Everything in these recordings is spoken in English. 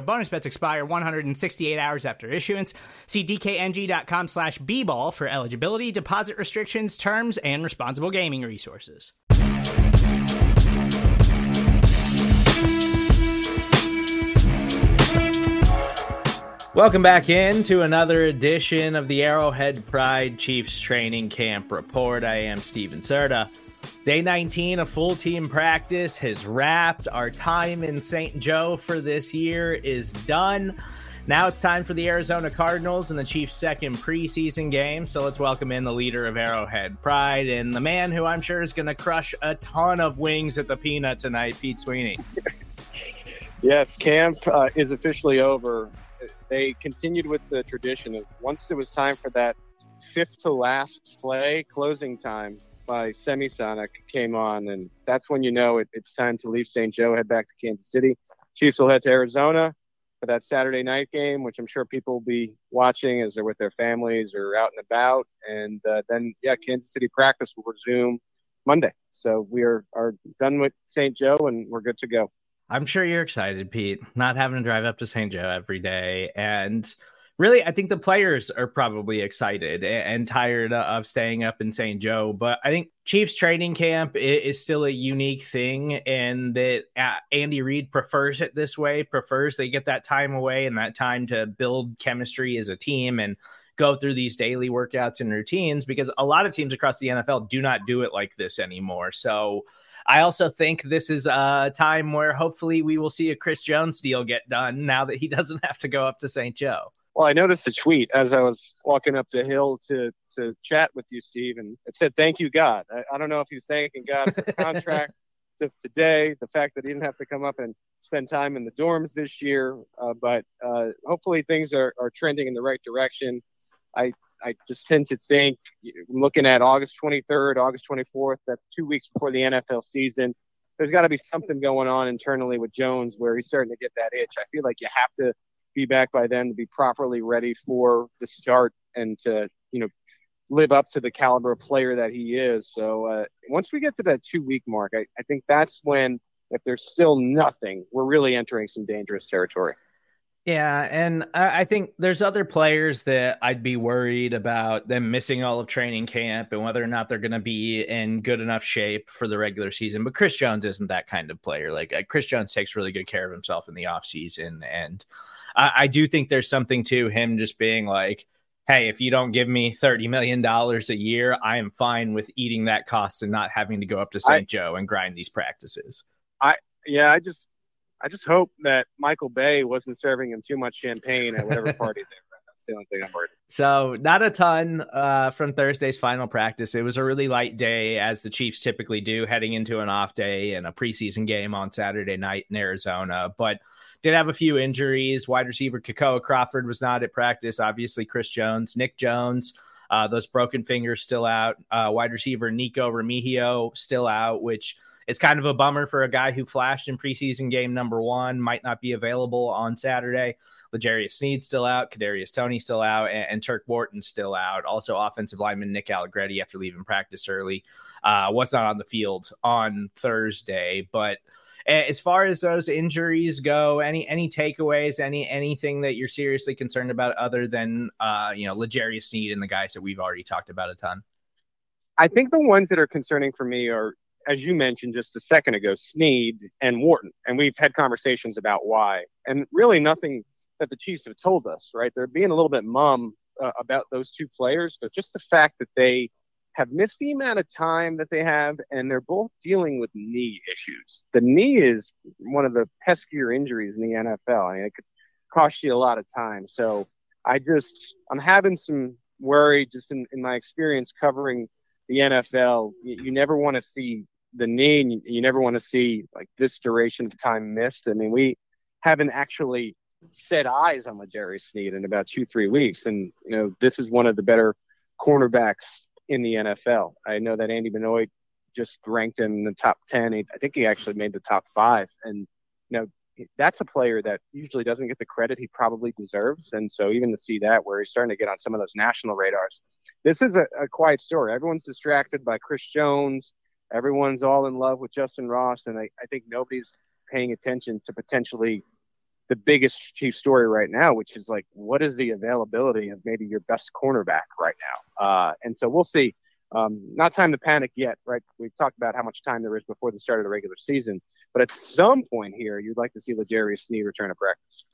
Bonus bets expire 168 hours after issuance. See dkng.com/bball for eligibility, deposit restrictions, terms, and responsible gaming resources. Welcome back in to another edition of the Arrowhead Pride Chiefs Training Camp Report. I am Stephen Serda. Day 19 of full team practice has wrapped. Our time in St. Joe for this year is done. Now it's time for the Arizona Cardinals and the Chiefs' second preseason game. So let's welcome in the leader of Arrowhead Pride and the man who I'm sure is going to crush a ton of wings at the peanut tonight, Pete Sweeney. Yes, camp is officially over. They continued with the tradition of, once it was time for that fifth to last play, closing time by Semisonic came on, and that's when you know it's time to leave St. Joe, head back to Kansas City. Chiefs will head to Arizona for that Saturday night game, which I'm sure people will be watching as they're with their families or out and about. And then, Kansas City practice will resume Monday. So we are done with St. Joe, and we're good to go. I'm sure you're excited, Pete, not having to drive up to St. Joe every day. And really, I think the players are probably excited and tired of staying up in St. Joe. But I think Chiefs training camp is still a unique thing, and that Andy Reid prefers it this way, prefers they get that time away and that time to build chemistry as a team and go through these daily workouts and routines, because a lot of teams across the NFL do not do it like this anymore. So I also think this is a time where hopefully we will see a Chris Jones deal get done now that he doesn't have to go up to St. Joe. Well, I noticed a tweet as I was walking up the hill to chat with you, Steve, and it said, "Thank you, God." I don't know if he's thanking God for the contract just today, the fact that he didn't have to come up and spend time in the dorms this year, but hopefully things are trending in the right direction. I just tend to think, looking at August 23rd, August 24th, that's 2 weeks before the NFL season, there's got to be something going on internally with Jones where he's starting to get that itch. I feel like you have to be back by then to be properly ready for the start and to, live up to the caliber of player that he is. So once we get to that 2 week mark, I think that's when, if there's still nothing, we're really entering some dangerous territory. Yeah, and I think there's other players that I'd be worried about them missing all of training camp and whether or not they're going to be in good enough shape for the regular season. But Chris Jones isn't that kind of player. Like Chris Jones takes really good care of himself in the offseason. And I do think there's something to him just being like, hey, if you don't give me $30 million a year, I am fine with eating that cost and not having to go up to St. Joe and grind these practices. I just hope that Michael Bay wasn't serving him too much champagne at whatever party they were at. That's the only thing I'm worried about. So not a ton from Thursday's final practice. It was a really light day, as the Chiefs typically do, heading into an off day and a preseason game on Saturday night in Arizona. But did have a few injuries. Wide receiver Kakoa Crawford was not at practice. Obviously, Chris Jones, Nick Jones, those broken fingers still out. Wide receiver Nico Remigio still out, which it's kind of a bummer for a guy who flashed in preseason game number one, might not be available on Saturday. LeJarius Sneed still out, Kadarius Toney still out, and Turk Wharton still out. Also, offensive lineman Nick Allegretti, after leaving practice early, was not on the field on Thursday. But as far as those injuries go, any takeaways, anything that you're seriously concerned about other than LeJarius Sneed and the guys that we've already talked about a ton? I think the ones that are concerning for me are, as you mentioned just a second ago, Sneed and Wharton. And we've had conversations about why. And really nothing that the Chiefs have told us, right? They're being a little bit mum about those two players, but just the fact that they have missed the amount of time that they have, and they're both dealing with knee issues. The knee is one of the peskier injuries in the NFL. I mean, it could cost you a lot of time. So I'm having some worry just in my experience covering the NFL. You never want to see the knee, and you never want to see like this duration of time missed. I mean, we haven't actually set eyes on LeJarius Sneed in about 2-3 weeks. And, you know, this is one of the better cornerbacks in the NFL. I know that Andy Benoit just ranked him in the top 10. I think he actually made the top 5. And, you know, that's a player that usually doesn't get the credit he probably deserves. And so even to see that, where he's starting to get on some of those national radars, this is a quiet story. Everyone's distracted by Chris Jones. Everyone's all in love with Justyn Ross. And I think nobody's paying attention to potentially the biggest Chiefs story right now, which is like, what is the availability of maybe your best cornerback right now? And so we'll see. Not time to panic yet, right? We've talked about how much time there is before the start of the regular season, but at some point here, you'd like to see LeJarius Sneed return to practice.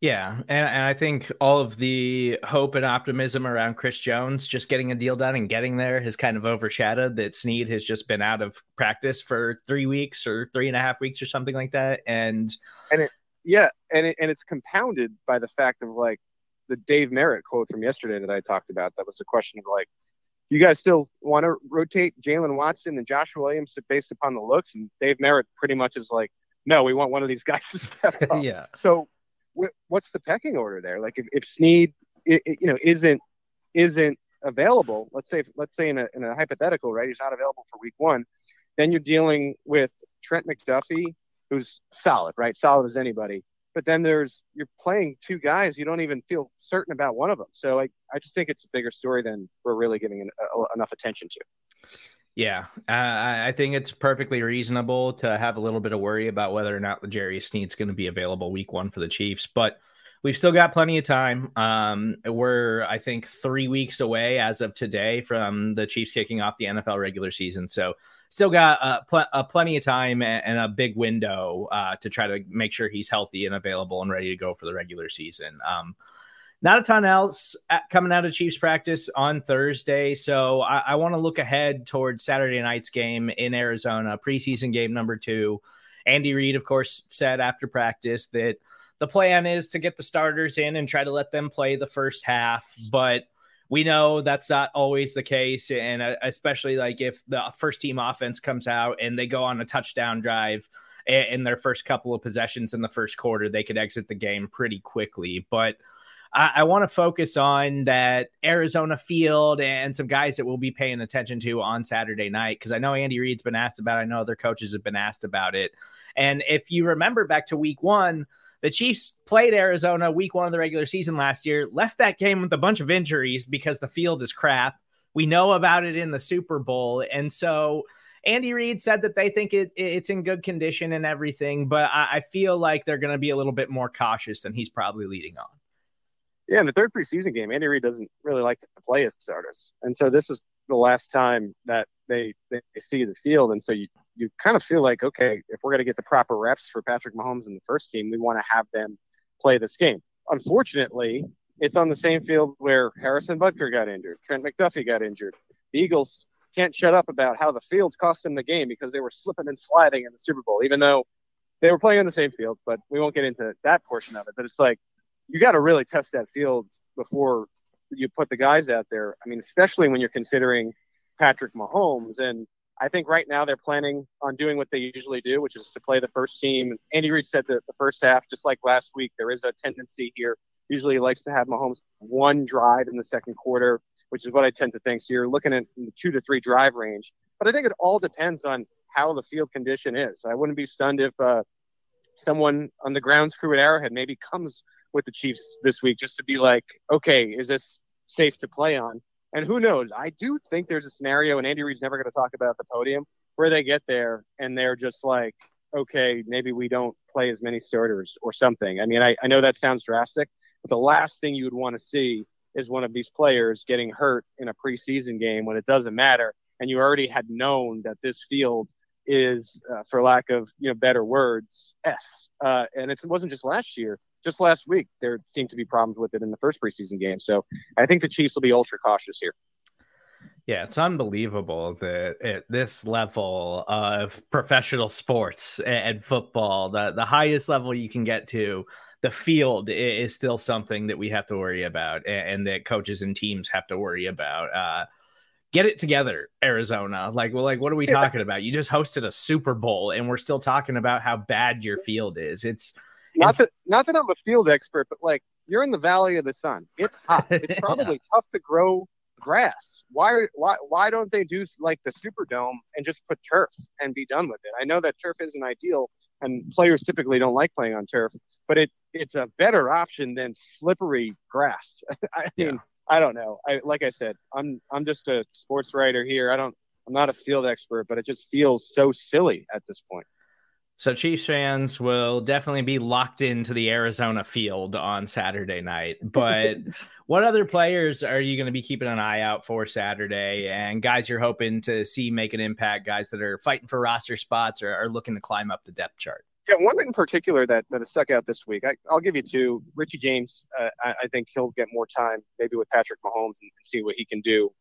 Yeah, and I think all of the hope and optimism around Chris Jones just getting a deal done and getting there has kind of overshadowed that Sneed has just been out of practice for 3 weeks or 3.5 weeks or something like that. And it's compounded by the fact of like the Dave Merritt quote from yesterday that I talked about. That was a question of like, you guys still want to rotate Jalen Watson and Joshua Williams based upon the looks? And Dave Merritt pretty much is like, no, we want one of these guys to step up. Yeah. So what's the pecking order there? Like if Sneed, isn't available, let's say in a hypothetical, right? He's not available for week 1. Then you're dealing with Trent McDuffie, who's solid, right? Solid as anybody. But then you're playing two guys you don't even feel certain about one of them. So I just think it's a bigger story than we're really giving enough attention to. Yeah. I think it's perfectly reasonable to have a little bit of worry about whether or not LeJarius Sneed's going to be available week 1 for the Chiefs, but we've still got plenty of time. We're, I think, 3 weeks away as of today from the Chiefs kicking off the NFL regular season. So still got plenty of time and a big window to try to make sure he's healthy and available and ready to go for the regular season. Not a ton else coming out of Chiefs practice on Thursday. So I want to look ahead towards Saturday night's game in Arizona, preseason game number 2. Andy Reid, of course, said after practice that the plan is to get the starters in and try to let them play the first half, but we know that's not always the case, and especially like if the first-team offense comes out and they go on a touchdown drive in their first couple of possessions in the first quarter, they could exit the game pretty quickly. But I want to focus on that Arizona field and some guys that we'll be paying attention to on Saturday night, because I know Andy Reid's been asked about it. I know other coaches have been asked about it. And if you remember back to week 1, the Chiefs played Arizona week 1 of the regular season last year, left that game with a bunch of injuries because the field is crap. We know about it in the Super Bowl. And so Andy Reid said that they think it's in good condition and everything, but I feel like they're going to be a little bit more cautious than he's probably leading on. Yeah, in the third preseason game, Andy Reid doesn't really like to play his starters. And so this is the last time that they see the field. And so you kind of feel like, okay, if we're going to get the proper reps for Patrick Mahomes and the first team, we want to have them play this game. Unfortunately, it's on the same field where Harrison Butker got injured, Trent McDuffie got injured. The Eagles can't shut up about how the fields cost them the game because they were slipping and sliding in the Super Bowl, even though they were playing on the same field, but we won't get into that portion of it. But it's like, you got to really test that field before you put the guys out there. I mean, especially when you're considering Patrick Mahomes, and I think right now they're planning on doing what they usually do, which is to play the first team. Andy Reid said that the first half, just like last week, there is a tendency here. Usually he likes to have Mahomes one drive in the second quarter, which is what I tend to think. So you're looking at the 2 to 3 drive range. But I think it all depends on how the field condition is. I wouldn't be stunned if someone on the grounds crew at Arrowhead maybe comes with the Chiefs this week just to be like, okay, is this safe to play on? And who knows? I do think there's a scenario, and Andy Reid's never going to talk about the podium, where they get there and they're just like, okay, maybe we don't play as many starters or something. I mean, I know that sounds drastic, but the last thing you would want to see is one of these players getting hurt in a preseason game when it doesn't matter. And you already had known that this field is, for lack of better words, S. And it wasn't just last year. Just last week, there seemed to be problems with it in the first preseason game. So I think the Chiefs will be ultra cautious here. Yeah, it's unbelievable that at this level of professional sports and football, the highest level you can get to, the field is still something that we have to worry about and that coaches and teams have to worry about. Get it together, Arizona. Like, what are we talking about? You just hosted a Super Bowl and we're still talking about how bad your field is. Not that I'm a field expert, but like, you're in the Valley of the Sun. It's hot. It's probably tough to grow grass. Why don't they do like the Superdome and just put turf and be done with it? I know that turf isn't ideal and players typically don't like playing on turf, but it's a better option than slippery grass. I mean, I don't know. Like I said, I'm just a sports writer here. I'm not a field expert, but it just feels so silly at this point. So Chiefs fans will definitely be locked into the Arizona field on Saturday night. But what other players are you going to be keeping an eye out for Saturday? And guys you're hoping to see make an impact, guys that are fighting for roster spots or are looking to climb up the depth chart? Yeah, one in particular that has stuck out this week. I'll give you two. Richie James, I think he'll get more time maybe with Patrick Mahomes and see what he can do,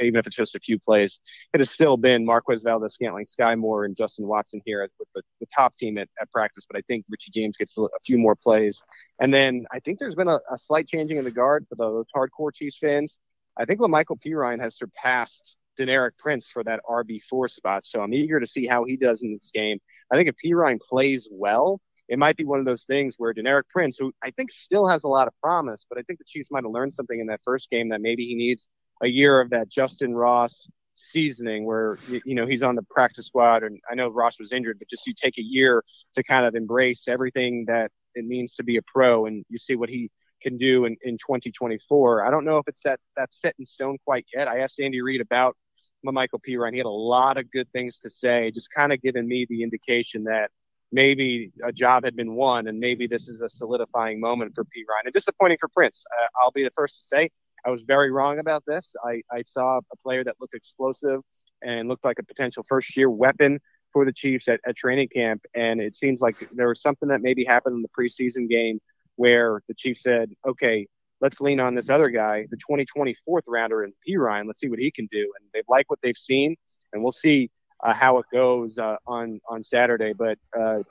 even if it's just a few plays. It has still been Marquez Valdez-Scantling, Skyy Moore, and Justin Watson here with the top team at practice, but I think Richie James gets a few more plays. And then I think there's been a slight changing in the guard for those hardcore Chiefs fans. I think La'Mical Perine has surpassed Deneric Prince for that RB4 spot, so I'm eager to see how he does in this game. I think if Perine plays well, it might be one of those things where Deneric Prince, who I think still has a lot of promise, but I think the Chiefs might have learned something in that first game that maybe he needs a year of that Justyn Ross seasoning where, you know, he's on the practice squad. And I know Ross was injured, but just you take a year to kind of embrace everything that it means to be a pro and you see what he can do in 2024. I don't know if it's that set in stone quite yet. I asked Andy Reid about La'Mical Perine. He had a lot of good things to say, just kind of giving me the indication that maybe a job had been won and maybe this is a solidifying moment for Perine. And disappointing for Prince. I'll be the first to say I was very wrong about this. I saw a player that looked explosive and looked like a potential first-year weapon for the Chiefs at training camp, and it seems like there was something that maybe happened in the preseason game where the Chiefs said, okay, let's lean on this other guy, the 2024th rounder in Perine. Let's see what he can do. And they've liked what they've seen, and we'll see how it goes on Saturday. But,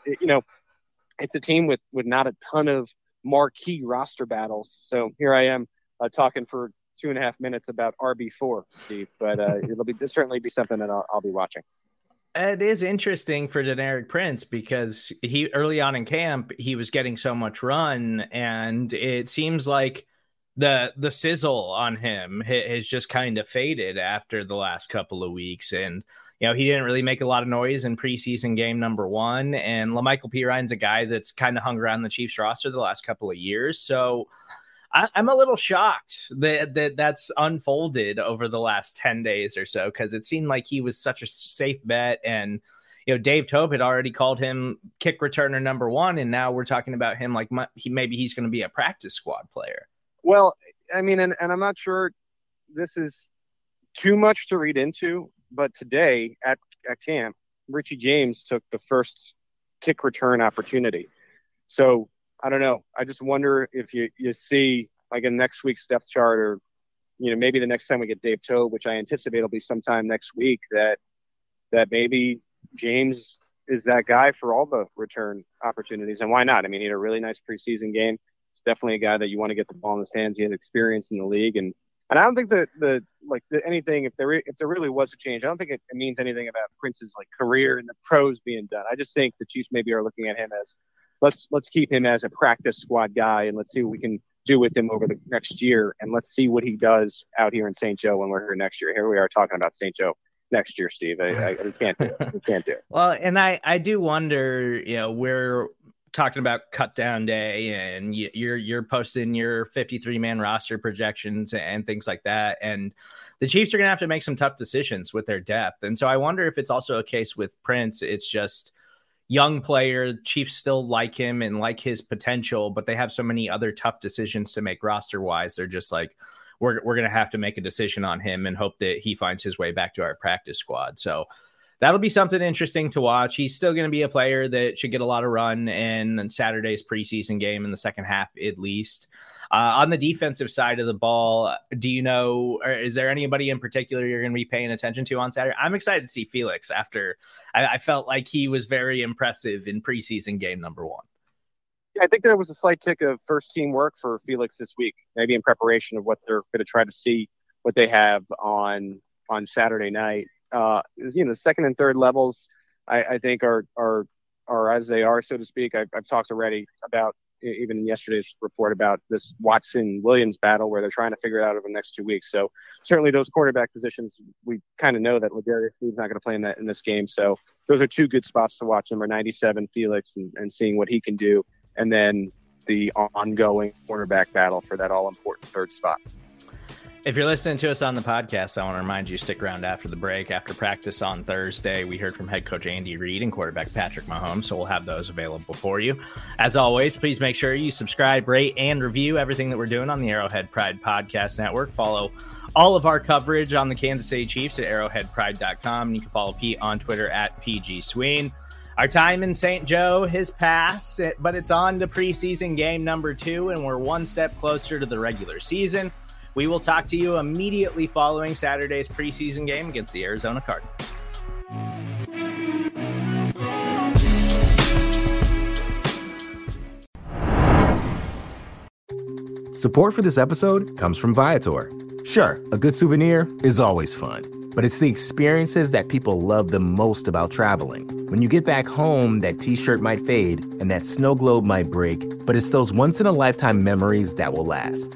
it's a team with not a ton of marquee roster battles. So here I am talking for 2.5 minutes about RB4, Steve. But it'll certainly be something that I'll be watching. It is interesting for Deneric Prince because he early on in camp, he was getting so much run, and it seems like the sizzle on him has just kind of faded after the last couple of weeks. And, you know, he didn't really make a lot of noise in preseason game number one. And La'Mical Perine's a guy that's kind of hung around the Chiefs roster the last couple of years. So I'm a little shocked that that's unfolded over the last 10 days or so, because it seemed like he was such a safe bet. And, you know, Dave Toub had already called him kick returner number one, and now we're talking about him like maybe he's going to be a practice squad player. Well, I mean, and I'm not sure this is too much to read into, but today at camp, Richie James took the first kick return opportunity. So I don't know. I just wonder if you see like in next week's depth chart, or, you know, maybe the next time we get Dave Toub, which I anticipate will be sometime next week, that maybe James is that guy for all the return opportunities. And why not? I mean, he had a really nice preseason game. He's definitely a guy that you want to get the ball in his hands. He has experience in the league, and I don't think that anything. If there really was a change, I don't think it means anything about Prince's like career and the pros being done. I just think the Chiefs maybe are looking at him as, Let's keep him as a practice squad guy, and let's see what we can do with him over the next year, and let's see what he does out here in St. Joe when we're here next year. Here we are talking about St. Joe next year, Steve. We can't do it. Well, and I do wonder, you know, we're talking about cut down day, and you're posting your 53-man roster projections and things like that, and the Chiefs are going to have to make some tough decisions with their depth. And so I wonder if it's also a case with Prince. It's just young player, Chiefs still like him and like his potential, but they have so many other tough decisions to make roster wise. They're just like, we're going to have to make a decision on him and hope that he finds his way back to our practice squad. So that'll be something interesting to watch. He's still going to be a player that should get a lot of run in Saturday's preseason game in the second half, at least. On the defensive side of the ball, do you know, or is there anybody in particular you're going to be paying attention to on Saturday? I'm excited to see Felix after I felt like he was very impressive in preseason game number one. I think there was a slight tick of first team work for Felix this week, maybe in preparation of what they're going to try to see, what they have on Saturday night. You know, second and third levels, I think are as they are, so to speak. I've talked already about, even in yesterday's report, about this Watson-Williams battle where they're trying to figure it out over the next 2 weeks. So certainly those quarterback positions, we kind of know that LeJarius Sneed's not going to play in that in this game. So those are two good spots to watch, number 97, Felix, and seeing what he can do. And then the ongoing quarterback battle for that all-important third spot. If you're listening to us on the podcast, I want to remind you, stick around after the break. After practice on Thursday, we heard from head coach Andy Reid and quarterback Patrick Mahomes, so we'll have those available for you. As always, please make sure you subscribe, rate, and review everything that we're doing on the Arrowhead Pride Podcast Network. Follow all of our coverage on the Kansas City Chiefs at arrowheadpride.com. And you can follow Pete on Twitter at PG Sween. Our time in St. Joe has passed, but it's on to preseason game number 2, and we're one step closer to the regular season. We will talk to you immediately following Saturday's preseason game against the Arizona Cardinals. Support for this episode comes from Viator. Sure, a good souvenir is always fun, but it's the experiences that people love the most about traveling. When you get back home, that t-shirt might fade and that snow globe might break, but it's those once-in-a-lifetime memories that will last.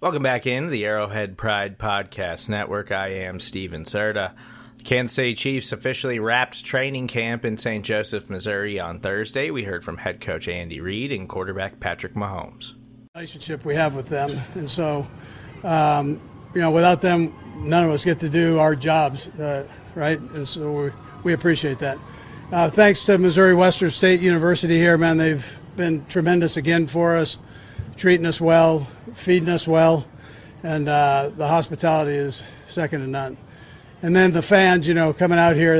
Welcome back into the Arrowhead Pride Podcast Network. I am Stephen Serda. Kansas City Chiefs officially wrapped training camp in St. Joseph, Missouri on Thursday. We heard from head coach Andy Reid and quarterback Patrick Mahomes. Relationship we have with them. And so, you know, without them, none of us get to do our jobs, right? And so we appreciate that. Thanks to Missouri Western State University here, man. They've been tremendous again for us, treating us well, feeding us well. And the hospitality is second to none. And then the fans, you know, coming out here,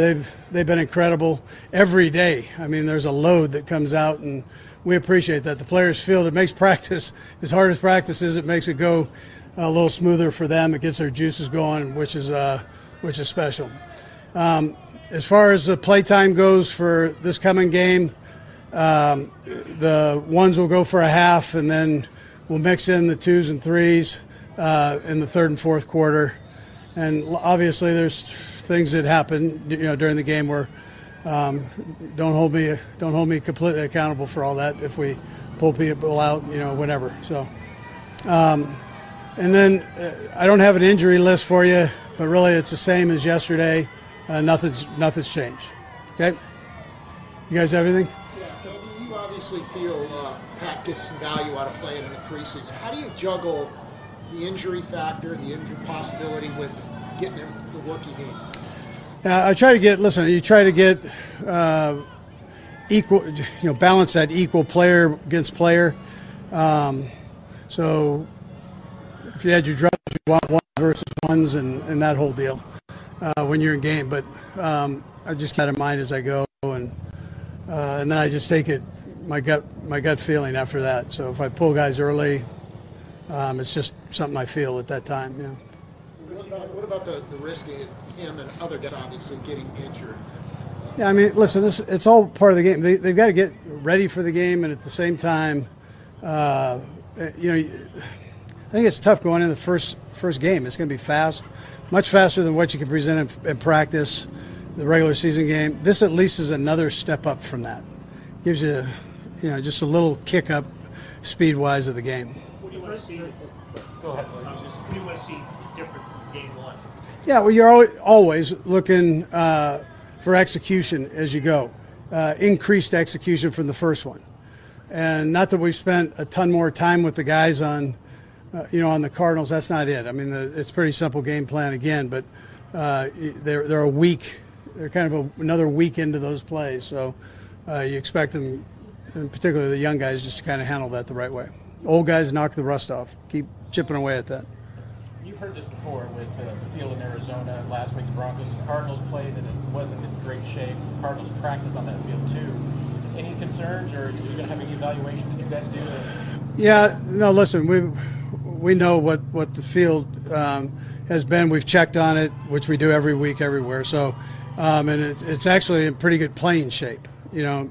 they've been incredible every day. I mean, there's a load that comes out, and we appreciate that. The players feel it makes practice, as hard as practice is, it makes it go a little smoother for them. It gets their juices going, which is special. As far as the playtime goes for this coming game, the ones will go for a half, and then we'll mix in the twos and threes in the third and fourth quarter. And obviously, there's things that happen, you know, during the game where don't hold me completely accountable for all that. If we pull people out, you know, whatever. So, and then I don't have an injury list for you, but really it's the same as yesterday. Nothing's changed. Okay, you guys have anything? Yeah, Andy, you obviously feel Pat gets some value out of playing in the preseason. How do you juggle the injury factor, the injury possibility with getting him the work he needs? I try to get, you try to get equal, you know, balance that equal player against player. So if you had your drafts, you want one versus ones and that whole deal when you're in game. But I just keep that in mind as I go, and then I just take it my gut feeling after that. So if I pull guys early, it's just something I feel at that time. You know. What about the risk of him and other guys obviously getting injured? Yeah, I mean, listen, it's all part of the game. They've got to get ready for the game, and at the same time, I think it's tough going into the first game. It's going to be fast, much faster than what you can present in practice, the regular season game. This at least is another step up from that. Gives you, you know, just a little kick up speed-wise of the game. What do you want to see? Go ahead. What do you want to see different from game one? Yeah, well, you're always looking for execution as you go. Increased execution from the first one. And not that we've spent a ton more time with the guys on the Cardinals. That's not it. I mean, it's pretty simple game plan again, but they're a week. They're kind of another week into those plays. So you expect them, and particularly the young guys, just to kind of handle that the right way. Old guys knock the rust off. Keep chipping away at that. You've heard this before with the field in Arizona last week. The Broncos and Cardinals played, and it wasn't in great shape. The Cardinals practice on that field too. Any concerns, or are you going to have an evaluation that you guys do? Yeah, no, listen, we know what the field has been. We've checked on it, which we do every week everywhere. So, and it's actually in pretty good playing shape. You know,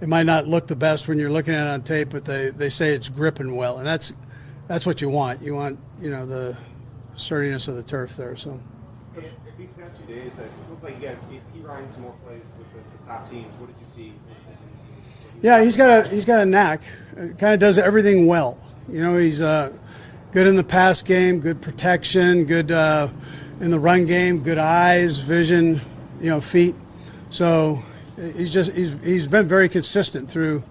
it might not look the best when you're looking at it on tape, but they say it's gripping well, and that's what you want. You want, you know, the sturdiness of the turf there. So. These past 2 days, it looked like you got P. Ryan some more plays with the top teams. What did you see? Yeah, he's got a knack. Kind of does everything well. You know, he's good in the pass game, good protection, good in the run game, good eyes, vision, you know, feet. So he's been very consistent through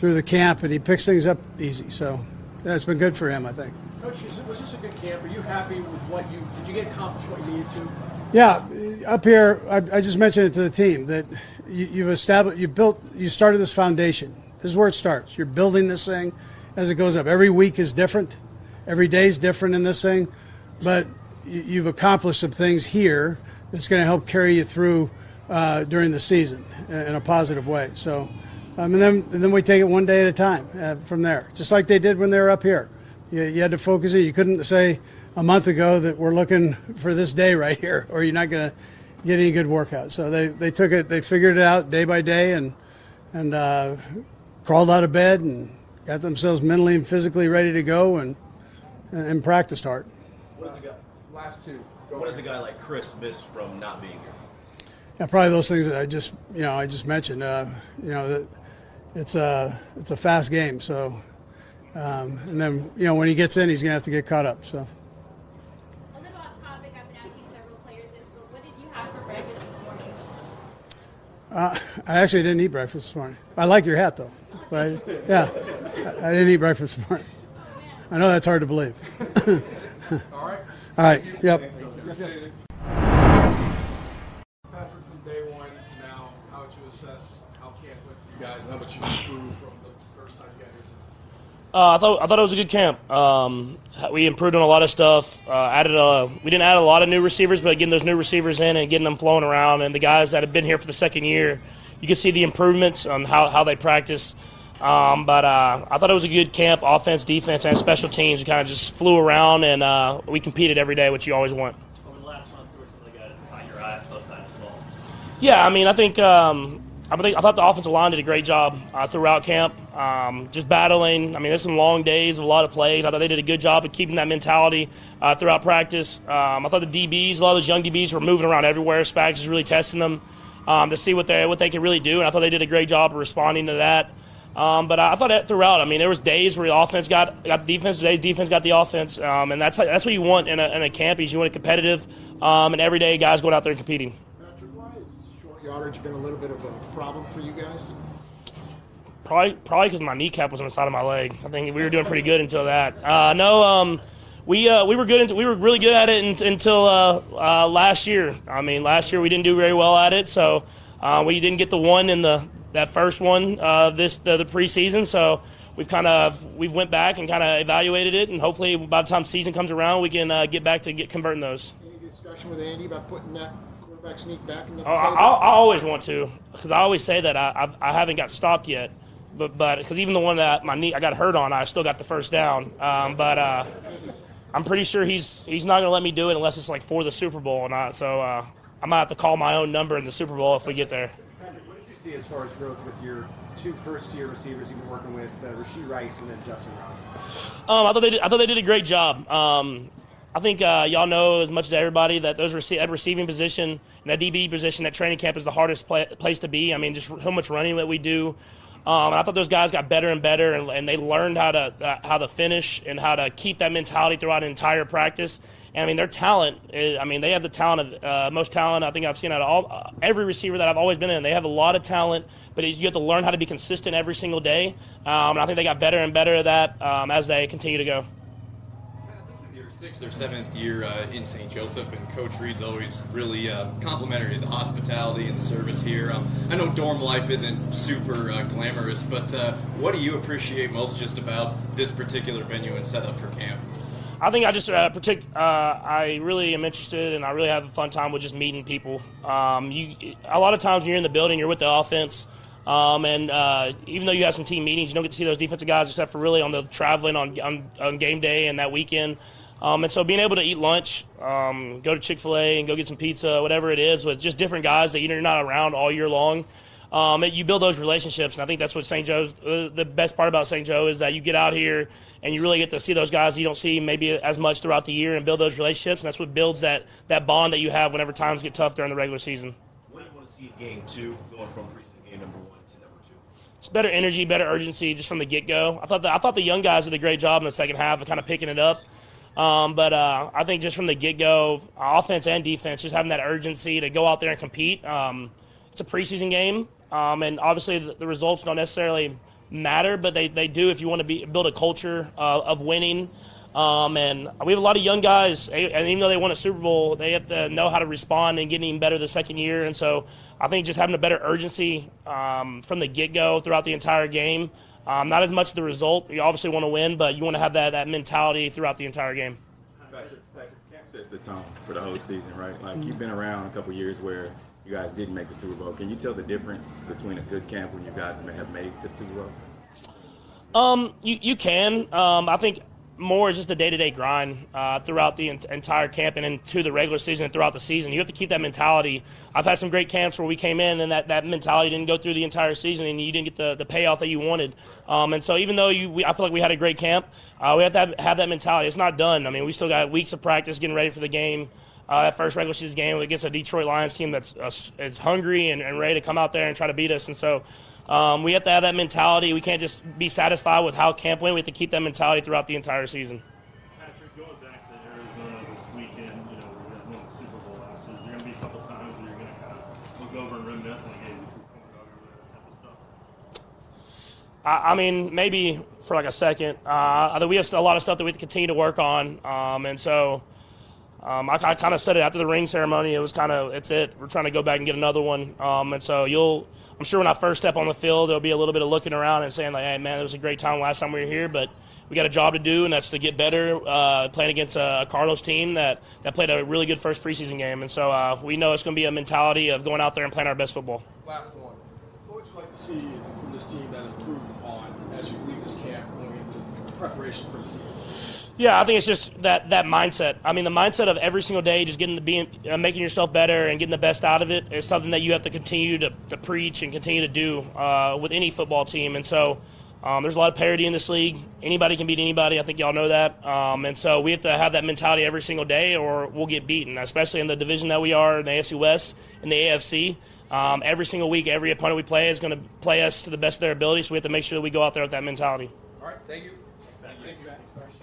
the camp, and he picks things up easy. So yeah, it's been good for him, I think. Coach, was this a good camp? Are you happy with what did you get accomplished what you needed to? Yeah, up here, I just mentioned it to the team that you started this foundation. This is where it starts. You're building this thing as it goes up. Every week is different. Every day is different in this thing. But you've accomplished some things here that's going to help carry you through during the season in a positive way. So, and then we take it one day at a time from there, just like they did when they were up here. You had to focus it. You couldn't say a month ago that we're looking for this day right here, or you're not going to get any good workout. So they took it, they figured it out day by day, and crawled out of bed and got themselves mentally and physically ready to go and practiced hard. What does a guy like Chris miss from not being here? Yeah, probably those things that I just mentioned. That it's a fast game, so and then when he gets in, he's gonna have to get caught up. So. I actually didn't eat breakfast this morning. I like your hat, though. But I didn't eat breakfast this morning. I know that's hard to believe. All right. Yep. Patrick, from day one to now, how would you assess how camp went for you guys, and how much you improved from the first time you got here tonight? I thought it was a good camp. We improved on a lot of stuff. We didn't add a lot of new receivers, but getting those new receivers in and getting them flowing around, and the guys that have been here for the second year, you can see the improvements on how they practice. But I thought it was a good camp, offense, defense, and special teams. We kind of just flew around, and we competed every day, which you always want. Over the last month, who were some of the guys that caught your eye both sides of the ball? Yeah, I mean, I thought the offensive line did a great job throughout camp, just battling. I mean, there's some long days, a lot of plays. I thought they did a good job of keeping that mentality throughout practice. I thought the DBs, a lot of those young DBs, were moving around everywhere. Spags is really testing them to see what they could really do, and I thought they did a great job of responding to that. But I thought that throughout, I mean, there was days where the offense got the defense, days defense got the offense, and that's what you want in a camp is you want a competitive, and every day guys going out there and competing. Yardage been a little bit of a problem for you guys? Probably because my kneecap was on the side of my leg. I think we were doing pretty good until that. We were really good at it until last year. I mean, last year we didn't do very well at it, so we didn't get the one in the that first one the preseason. So we've went back and kind of evaluated it, and hopefully by the time season comes around, we can get back to converting those. Any discussion with Andy about putting that quarterback sneak back in the? I always want to, because I always say that I haven't got stopped yet, but because even the one that my knee I got hurt on, I still got the first down. I'm pretty sure he's not going to let me do it unless it's like for the Super Bowl or not. So I might have to call my own number in the Super Bowl if we get there. Patrick, what did you see as far as growth with your two first-year receivers you've been working with, Rashee Rice and then Justyn Ross? I thought they did a great job. I think y'all know as much as everybody that that receiving position and that DB position at training camp is the hardest place to be. I mean, just how much running that we do. And I thought those guys got better and better, and they learned how to finish and how to keep that mentality throughout an entire practice. And I mean, their talent is, I mean, they have the talent of most talent I think I've seen out of every receiver that I've always been in. They have a lot of talent, but you have to learn how to be consistent every single day. And I think they got better and better at that as they continue to go. Sixth or seventh year in St. Joseph, and Coach Reed's always really complimentary of the hospitality and the service here. I know dorm life isn't super glamorous, but what do you appreciate most just about this particular venue and setup for camp? I think I just I really am interested, and I really have a fun time with just meeting people. A lot of times when you're in the building, you're with the offense. And even though you have some team meetings, you don't get to see those defensive guys except for really on the traveling on game day and that weekend. And so being able to eat lunch, go to Chick-fil-A and go get some pizza, whatever it is, with just different guys that you're not around all year long, you build those relationships. And I think that's what St. Joe's the best part about St. Joe is that you get out here and you really get to see those guys you don't see maybe as much throughout the year and build those relationships. And that's what builds that bond that you have whenever times get tough during the regular season. What do you want to see in game two going from preseason game number one to number two? Just better energy, better urgency just from the get-go. I thought the young guys did a great job in the second half of kind of picking it up. But I think just from the get-go, offense and defense, just having that urgency to go out there and compete. It's a preseason game, and obviously the results don't necessarily matter, but they do if you want to build a culture of winning. And we have a lot of young guys, and even though they won a Super Bowl, they have to know how to respond and get even better the second year. And so I think just having a better urgency from the get-go throughout the entire game. Not as much the result. You obviously want to win, but you want to have that mentality throughout the entire game. Patrick, camp sets the tone for the whole season, right? Like, you've been around a couple years where you guys didn't make the Super Bowl. Can you tell the difference between a good camp when you guys have made to the Super Bowl? You can. I think more is just the day-to-day grind throughout the entire camp and into the regular season and throughout the season. You have to keep that mentality. I've had some great camps where we came in and that mentality didn't go through the entire season and you didn't get the payoff that you wanted. And so even though I feel like we had a great camp, we have to have that mentality. It's not done. I mean, we still got weeks of practice getting ready for the game, that first regular season game against a Detroit Lions team that's is hungry and ready to come out there and try to beat us. And so we have to have that mentality. We can't just be satisfied with how camp went. We have to keep that mentality throughout the entire season. Patrick, going back to Arizona this weekend, we guys won the Super Bowl last year. Is there going to be a couple times where you're going to kind of look over and reminisce like, hey, we could come out here with that type of stuff? I mean, maybe for like a second. We have a lot of stuff that we have to continue to work on, and so. I kind of said it after the ring ceremony. It was kind of, it's it. We're trying to go back and get another one. And so I'm sure when I first step on the field, there'll be a little bit of looking around and saying like, hey, man, it was a great time last time we were here, but we got a job to do, and that's to get better playing against a Cardinals team that played a really good first preseason game. And so we know it's going to be a mentality of going out there and playing our best football. Last one. What would you like to see from this team that improved upon as you leave this camp going into preparation for the season? Yeah, I think it's just that mindset. I mean, the mindset of every single day, just getting to making yourself better and getting the best out of it is something that you have to continue to preach and continue to do with any football team. And so there's a lot of parity in this league. Anybody can beat anybody. I think y'all know that. And so we have to have that mentality every single day or we'll get beaten, especially in the division that we are in, the AFC West and the AFC. Every single week, every opponent we play is going to play us to the best of their ability, so we have to make sure that we go out there with that mentality. All right, thank you. Thank you.